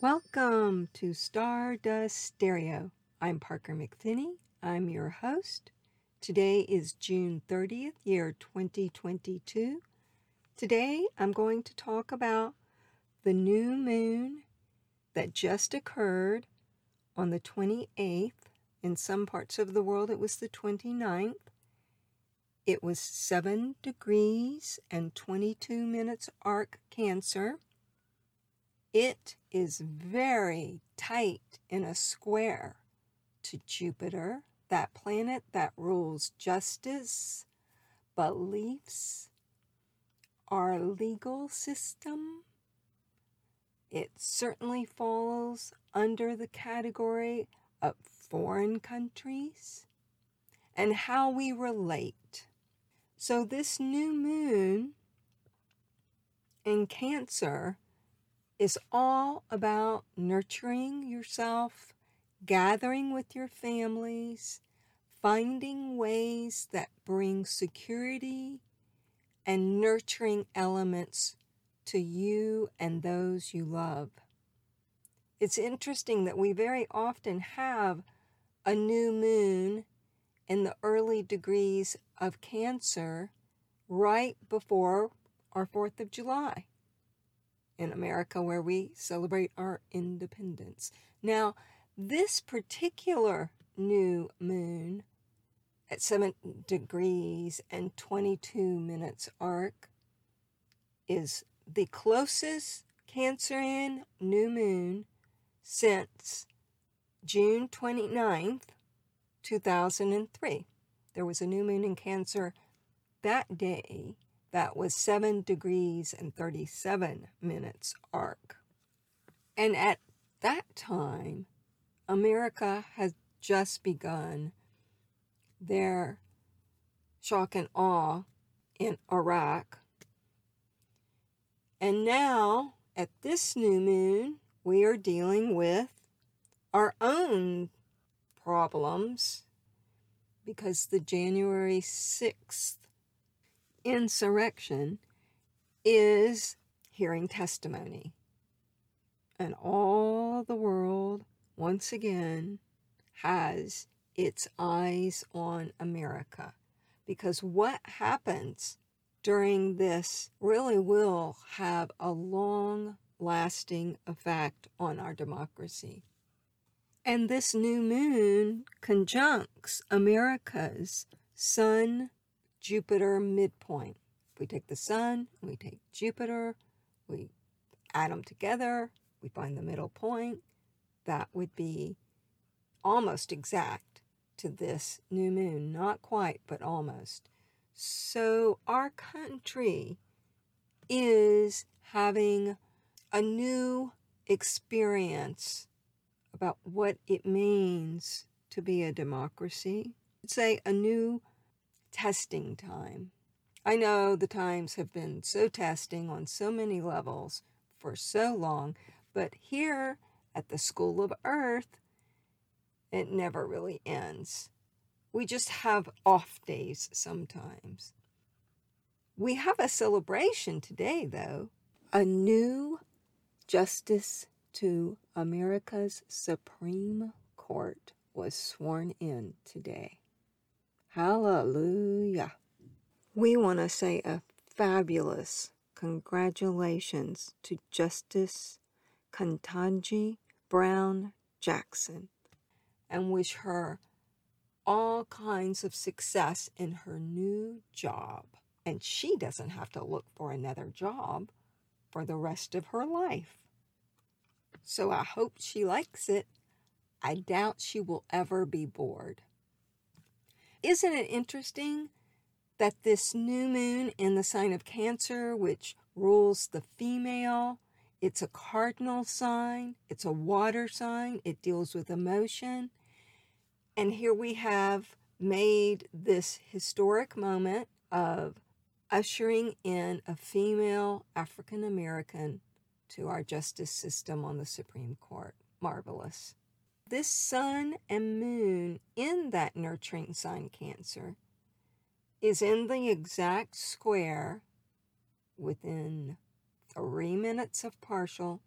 Welcome to Stardust Stereo. I'm Parker McFinney. I'm your host. Today is June 30th, year 2022. Today I'm going to talk about the new moon that just occurred on the 28th. In some parts of the world it was the 29th. It was 7 degrees and 22 minutes arc Cancer. It is very tight in a square to Jupiter, that planet that rules justice, beliefs, our legal system. It certainly falls under the category of foreign countries and how we relate. So this new moon in Cancer is all about nurturing yourself, gathering with your families, finding ways that bring security and nurturing elements to you and those you love. It's interesting that we very often have a new moon in the early degrees of Cancer right before our 4th of July in America, where we celebrate our independence. Now, this particular new moon at 7 degrees and 22 minutes arc is the closest Cancerian new moon since June 29th, 2003. There was a new moon in Cancer that day that was 7 degrees and 37 minutes arc. And at that time, America had just begun their shock and awe in Iraq. And now, at this new moon, we are dealing with our own problems because the January 6th insurrection is hearing testimony. And all the world, once again, has its eyes on America. Because what happens during this really will have a long-lasting effect on our democracy. And this new moon conjuncts America's Sun-Jupiter midpoint. If we take the Sun, we take Jupiter, we add them together, we find the middle point. That would be almost exact to this new moon. Not quite, but almost. So our country is having a new experience about what it means to be a democracy. I'd say a new testing time. I know the times have been so testing on so many levels for so long, but here at the School of Earth, it never really ends. We just have off days sometimes. We have a celebration today, though. A new justice to America's Supreme Court was sworn in today. Hallelujah. We want to say a fabulous congratulations to Justice Ketanji Brown Jackson and wish her all kinds of success in her new job. And she doesn't have to look for another job for the rest of her life. So I hope she likes it. I doubt she will ever be bored. Isn't it interesting that this new moon in the sign of Cancer, which rules the female, it's a cardinal sign, it's a water sign, it deals with emotion. And here we have made this historic moment of ushering in a female African American to our justice system on the Supreme Court. Marvelous. This sun and moon in that nurturing sign Cancer is in the exact square within 3 minutes of partial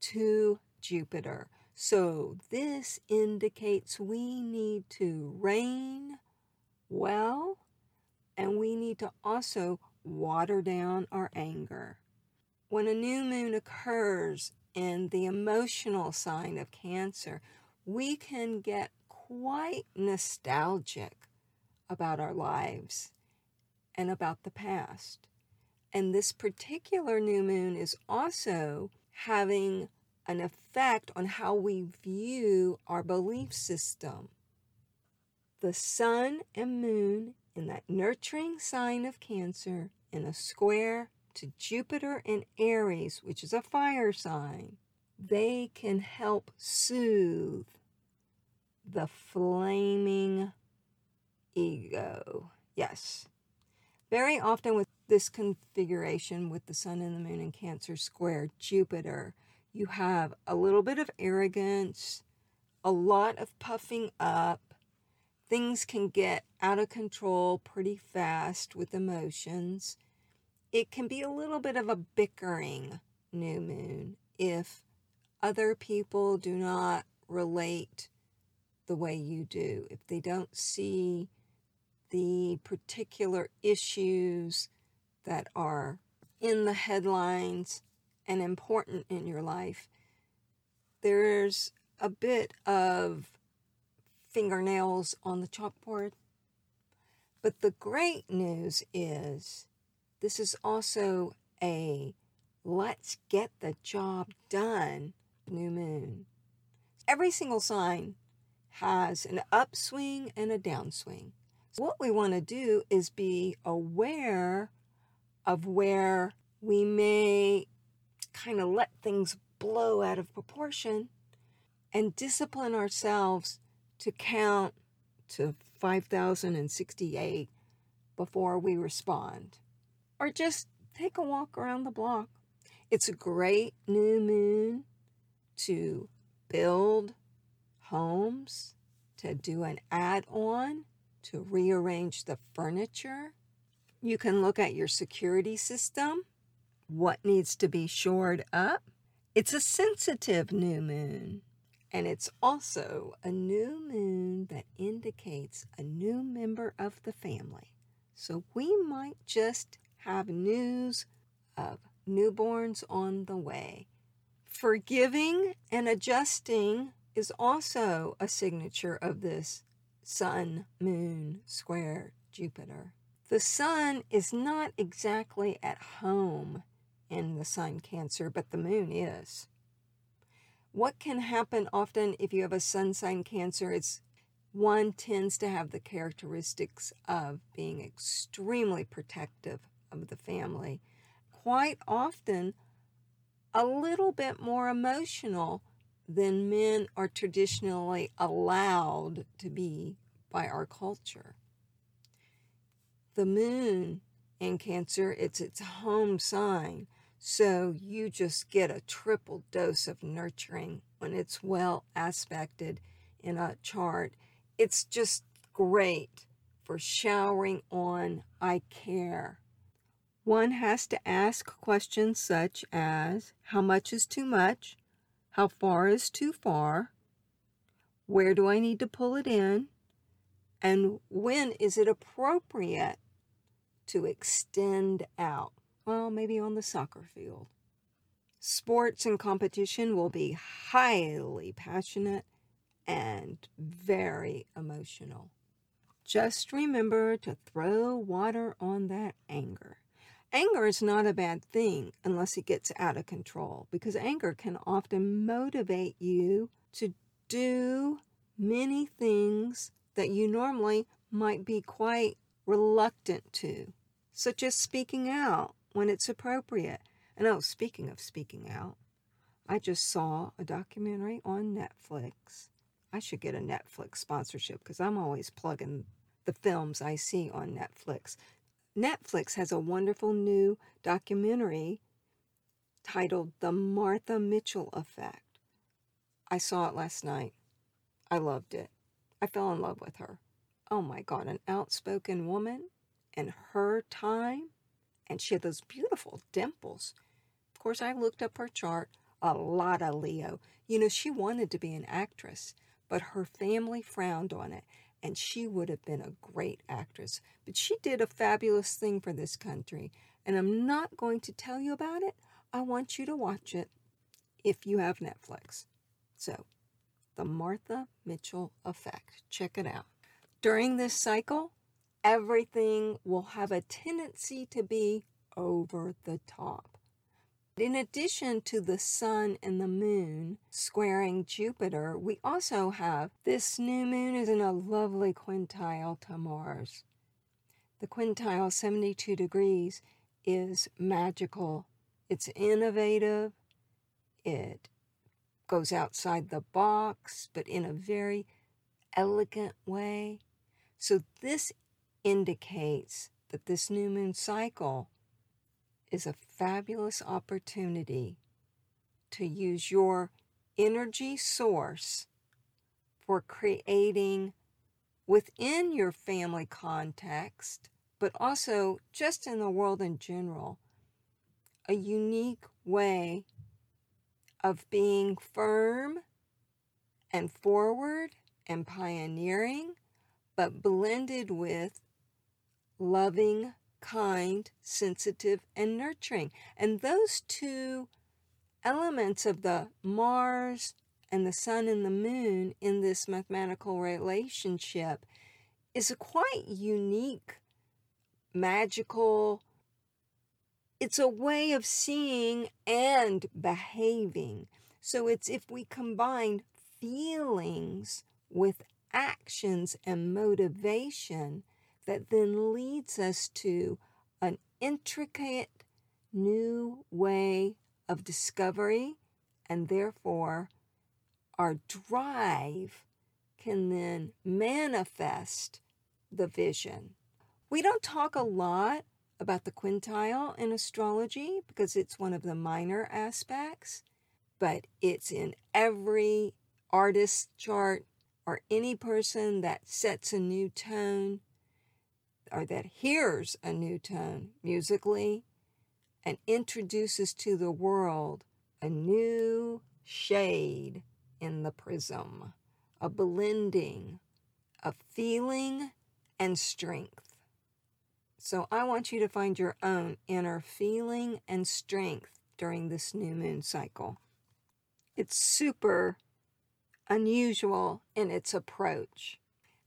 to Jupiter. So this indicates we need to rain well, and we need to also water down our anger. When a new moon occurs in the emotional sign of Cancer, we can get quite nostalgic about our lives and about the past. And this particular new moon is also having an effect on how we view our belief system. The sun and moon in that nurturing sign of Cancer in a square to Jupiter in Aries, which is a fire sign, they can help soothe the flaming ego. Yes. Very often with this configuration with the sun and the moon in Cancer square Jupiter, you have a little bit of arrogance, a lot of puffing up. Things can get out of control pretty fast with emotions. It can be a little bit of a bickering new moon if other people do not relate the way you do, if they don't see the particular issues that are in the headlines and important in your life. There's a bit of fingernails on the chalkboard. But the great news is this is also a let's get the job done new moon. Every single sign has an upswing and a downswing. So what we want to do is be aware of where we may kind of let things blow out of proportion and discipline ourselves to count to 5,068 before we respond. Or just take a walk around the block. It's a great new moon to build homes, to do an add-on, to rearrange the furniture. You can look at your security system, what needs to be shored up. It's a sensitive new moon. And it's also a new moon that indicates a new member of the family. So we might just have news of newborns on the way. Forgiving and adjusting is also a signature of this sun, moon, square, Jupiter. The sun is not exactly at home in the sign Cancer, but the moon is. What can happen often if you have a sun sign Cancer is one tends to have the characteristics of being extremely protective of the family. Quite often, a little bit more emotional than men are traditionally allowed to be by our culture. The moon in Cancer, it's its home sign. So you just get a triple dose of nurturing when it's well aspected in a chart. It's just great for showering on I care. One has to ask questions such as, how much is too much? How far is too far? Where do I need to pull it in? And when is it appropriate to extend out? Well, maybe on the soccer field. Sports and competition will be highly passionate and very emotional. Just remember to throw water on that anger. Anger is not a bad thing unless it gets out of control, because anger can often motivate you to do many things that you normally might be quite reluctant to, such as speaking out when it's appropriate. And oh, speaking of speaking out, I just saw a documentary on Netflix. I should get a Netflix sponsorship because I'm always plugging the films I see on Netflix. Netflix has a wonderful new documentary titled The Martha Mitchell Effect. I saw it last night. I loved it. I fell in love with her. Oh my God, an outspoken woman and her time and she had those beautiful dimples. Of course, I looked up her chart, a lot of Leo. You know, she wanted to be an actress, but her family frowned on it, and she would have been a great actress. But she did a fabulous thing for this country, and I'm not going to tell you about it. I want you to watch it if you have Netflix. So, the Martha Mitchell Effect. Check it out. During this cycle, everything will have a tendency to be over the top. In addition to the sun and the moon squaring Jupiter, we also have this new moon is in a lovely quintile to Mars. The quintile, 72 degrees, is magical. It's innovative. It goes outside the box, but in a very elegant way. So this indicates that this new moon cycle is a fabulous opportunity to use your energy source for creating within your family context, but also just in the world in general, a unique way of being firm and forward and pioneering, but blended with loving, kind, sensitive, and nurturing. And those two elements of the Mars and the sun and the moon in this mathematical relationship is a quite unique, magical, it's a way of seeing and behaving. So it's if we combine feelings with actions and motivation that then leads us to an intricate new way of discovery, and therefore our drive can then manifest the vision. We don't talk a lot about the quintile in astrology because it's one of the minor aspects, but it's in every artist's chart or any person that sets a new tone or that hears a new tone musically and introduces to the world a new shade in the prism, a blending of feeling and strength. So I want you to find your own inner feeling and strength during this new moon cycle. It's super unusual in its approach.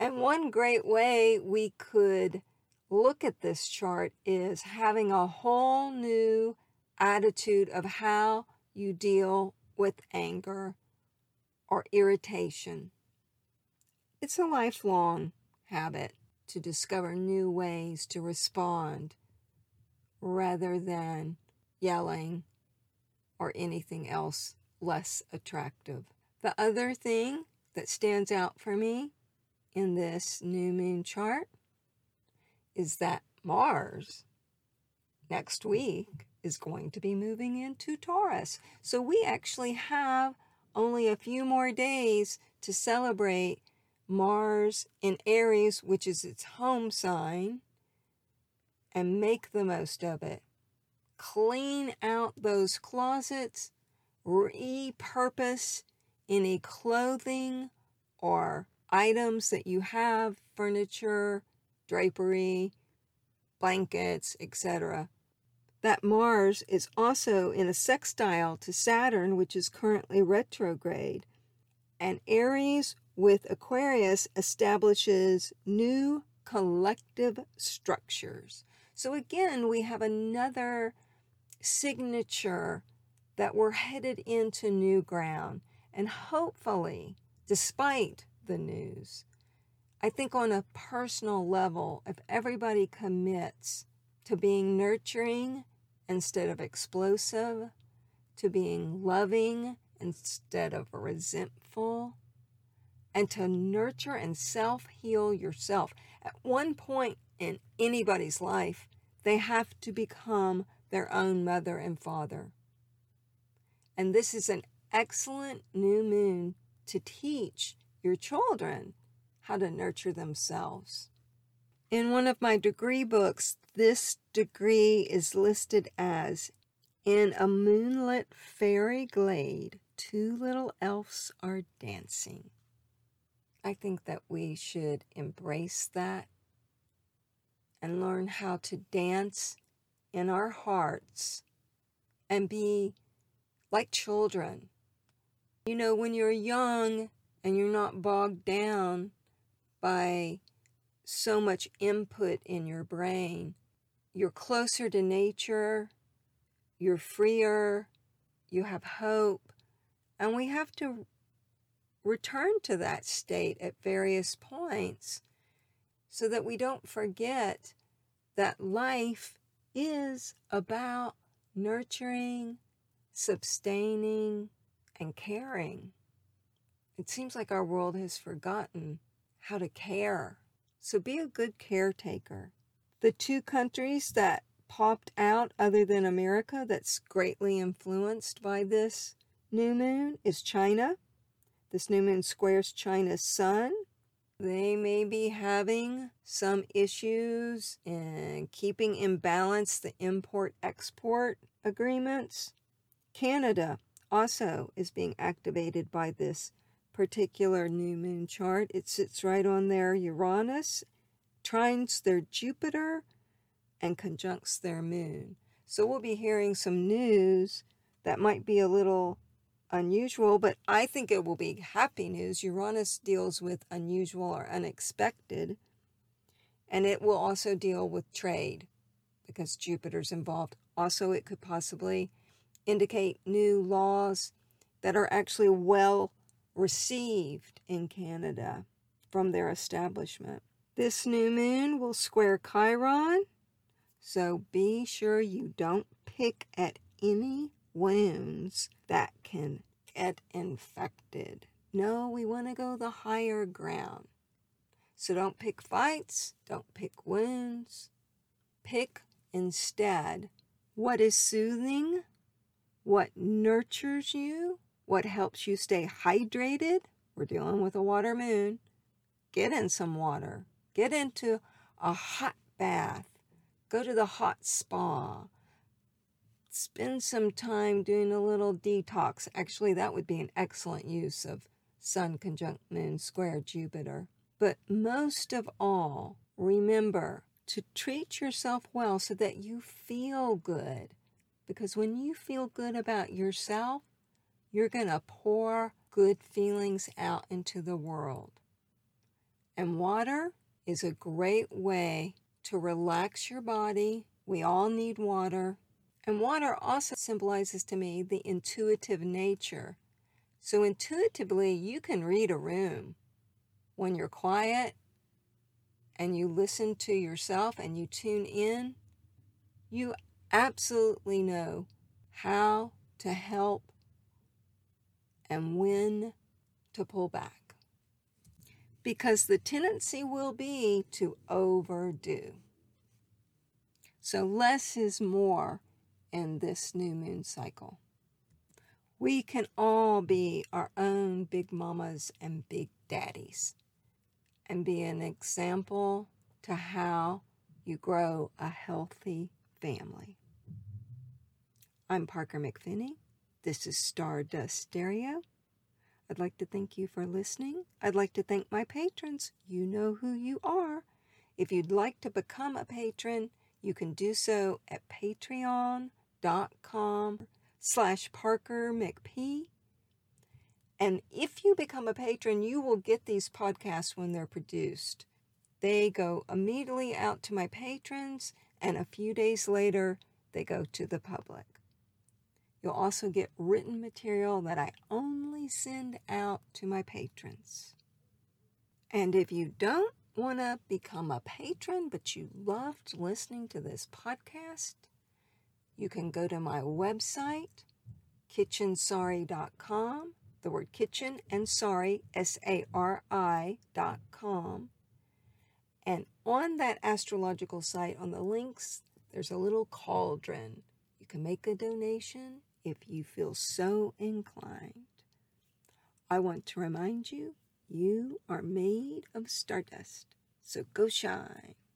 And one great way we could look at this chart is having a whole new attitude of how you deal with anger or irritation. It's a lifelong habit to discover new ways to respond rather than yelling or anything else less attractive. The other thing that stands out for me in this new moon chart is that Mars next week is going to be moving into Taurus. So we actually have only a few more days to celebrate Mars in Aries, which is its home sign, and make the most of it. Clean out those closets, repurpose any clothing or items that you have, furniture, drapery, blankets, etc. That Mars is also in a sextile to Saturn, which is currently retrograde. And Aries with Aquarius establishes new collective structures. So again, we have another signature that we're headed into new ground. And hopefully, despite the news, I think on a personal level, if everybody commits to being nurturing instead of explosive, to being loving instead of resentful, and to nurture and self-heal yourself. At one point in anybody's life, they have to become their own mother and father. And this is an excellent new moon to teach your children how to nurture themselves. In one of my degree books, this degree is listed as, in a moonlit fairy glade, two little elves are dancing. I think that we should embrace that and learn how to dance in our hearts and be like children. You know, when you're young and you're not bogged down by so much input in your brain, you're closer to nature, you're freer, you have hope, and we have to return to that state at various points so that we don't forget that life is about nurturing, sustaining, and caring. It seems like our world has forgotten how to care. So be a good caretaker. The two countries that popped out other than America that's greatly influenced by this new moon is China. This new moon squares China's sun. They may be having some issues in keeping in balance the import-export agreements. Canada also is being activated by this particular new moon chart. It sits right on their Uranus, trines their Jupiter, and conjuncts their moon. So we'll be hearing some news that might be a little unusual, but I think it will be happy news. Uranus deals with unusual or unexpected, and it will also deal with trade because Jupiter's involved. Also, it could possibly indicate new laws that are actually well received in Canada from their establishment. This new moon will square Chiron, so be sure you don't pick at any wounds that can get infected. No, we want to go the higher ground. So don't pick fights, don't pick wounds. Pick instead what is soothing, what nurtures you, what helps you stay hydrated. We're dealing with a water moon. Get in some water. Get into a hot bath. Go to the hot spa. Spend some time doing a little detox. Actually, that would be an excellent use of Sun conjunct Moon square Jupiter. But most of all, remember to treat yourself well so that you feel good. Because when you feel good about yourself, you're going to pour good feelings out into the world. And water is a great way to relax your body. We all need water. And water also symbolizes to me the intuitive nature. So intuitively, you can read a room when you're quiet and you listen to yourself and you tune in. You absolutely know how to help and when to pull back. Because the tendency will be to overdo. So less is more. In this new moon cycle, we can all be our own big mamas and big daddies and be an example to how you grow a healthy family. I'm Parker McFinney. This is Stardust Stereo. I'd like to thank you for listening. I'd like to thank my patrons. You know who you are. If you'd like to become a patron, you can do so at patreon.com/ParkerMcP. And if you become a patron, you will get these podcasts when they're produced. They go immediately out to my patrons, and a few days later, they go to the public. You'll also get written material that I only send out to my patrons. And if you don't want to become a patron, but you loved listening to this podcast, you can go to my website, kitchensari.com, the word kitchen and sari, SARI.com. And on that astrological site, on the links, there's a little cauldron. You can make a donation if you feel so inclined. I want to remind you, you are made of stardust, so go shine.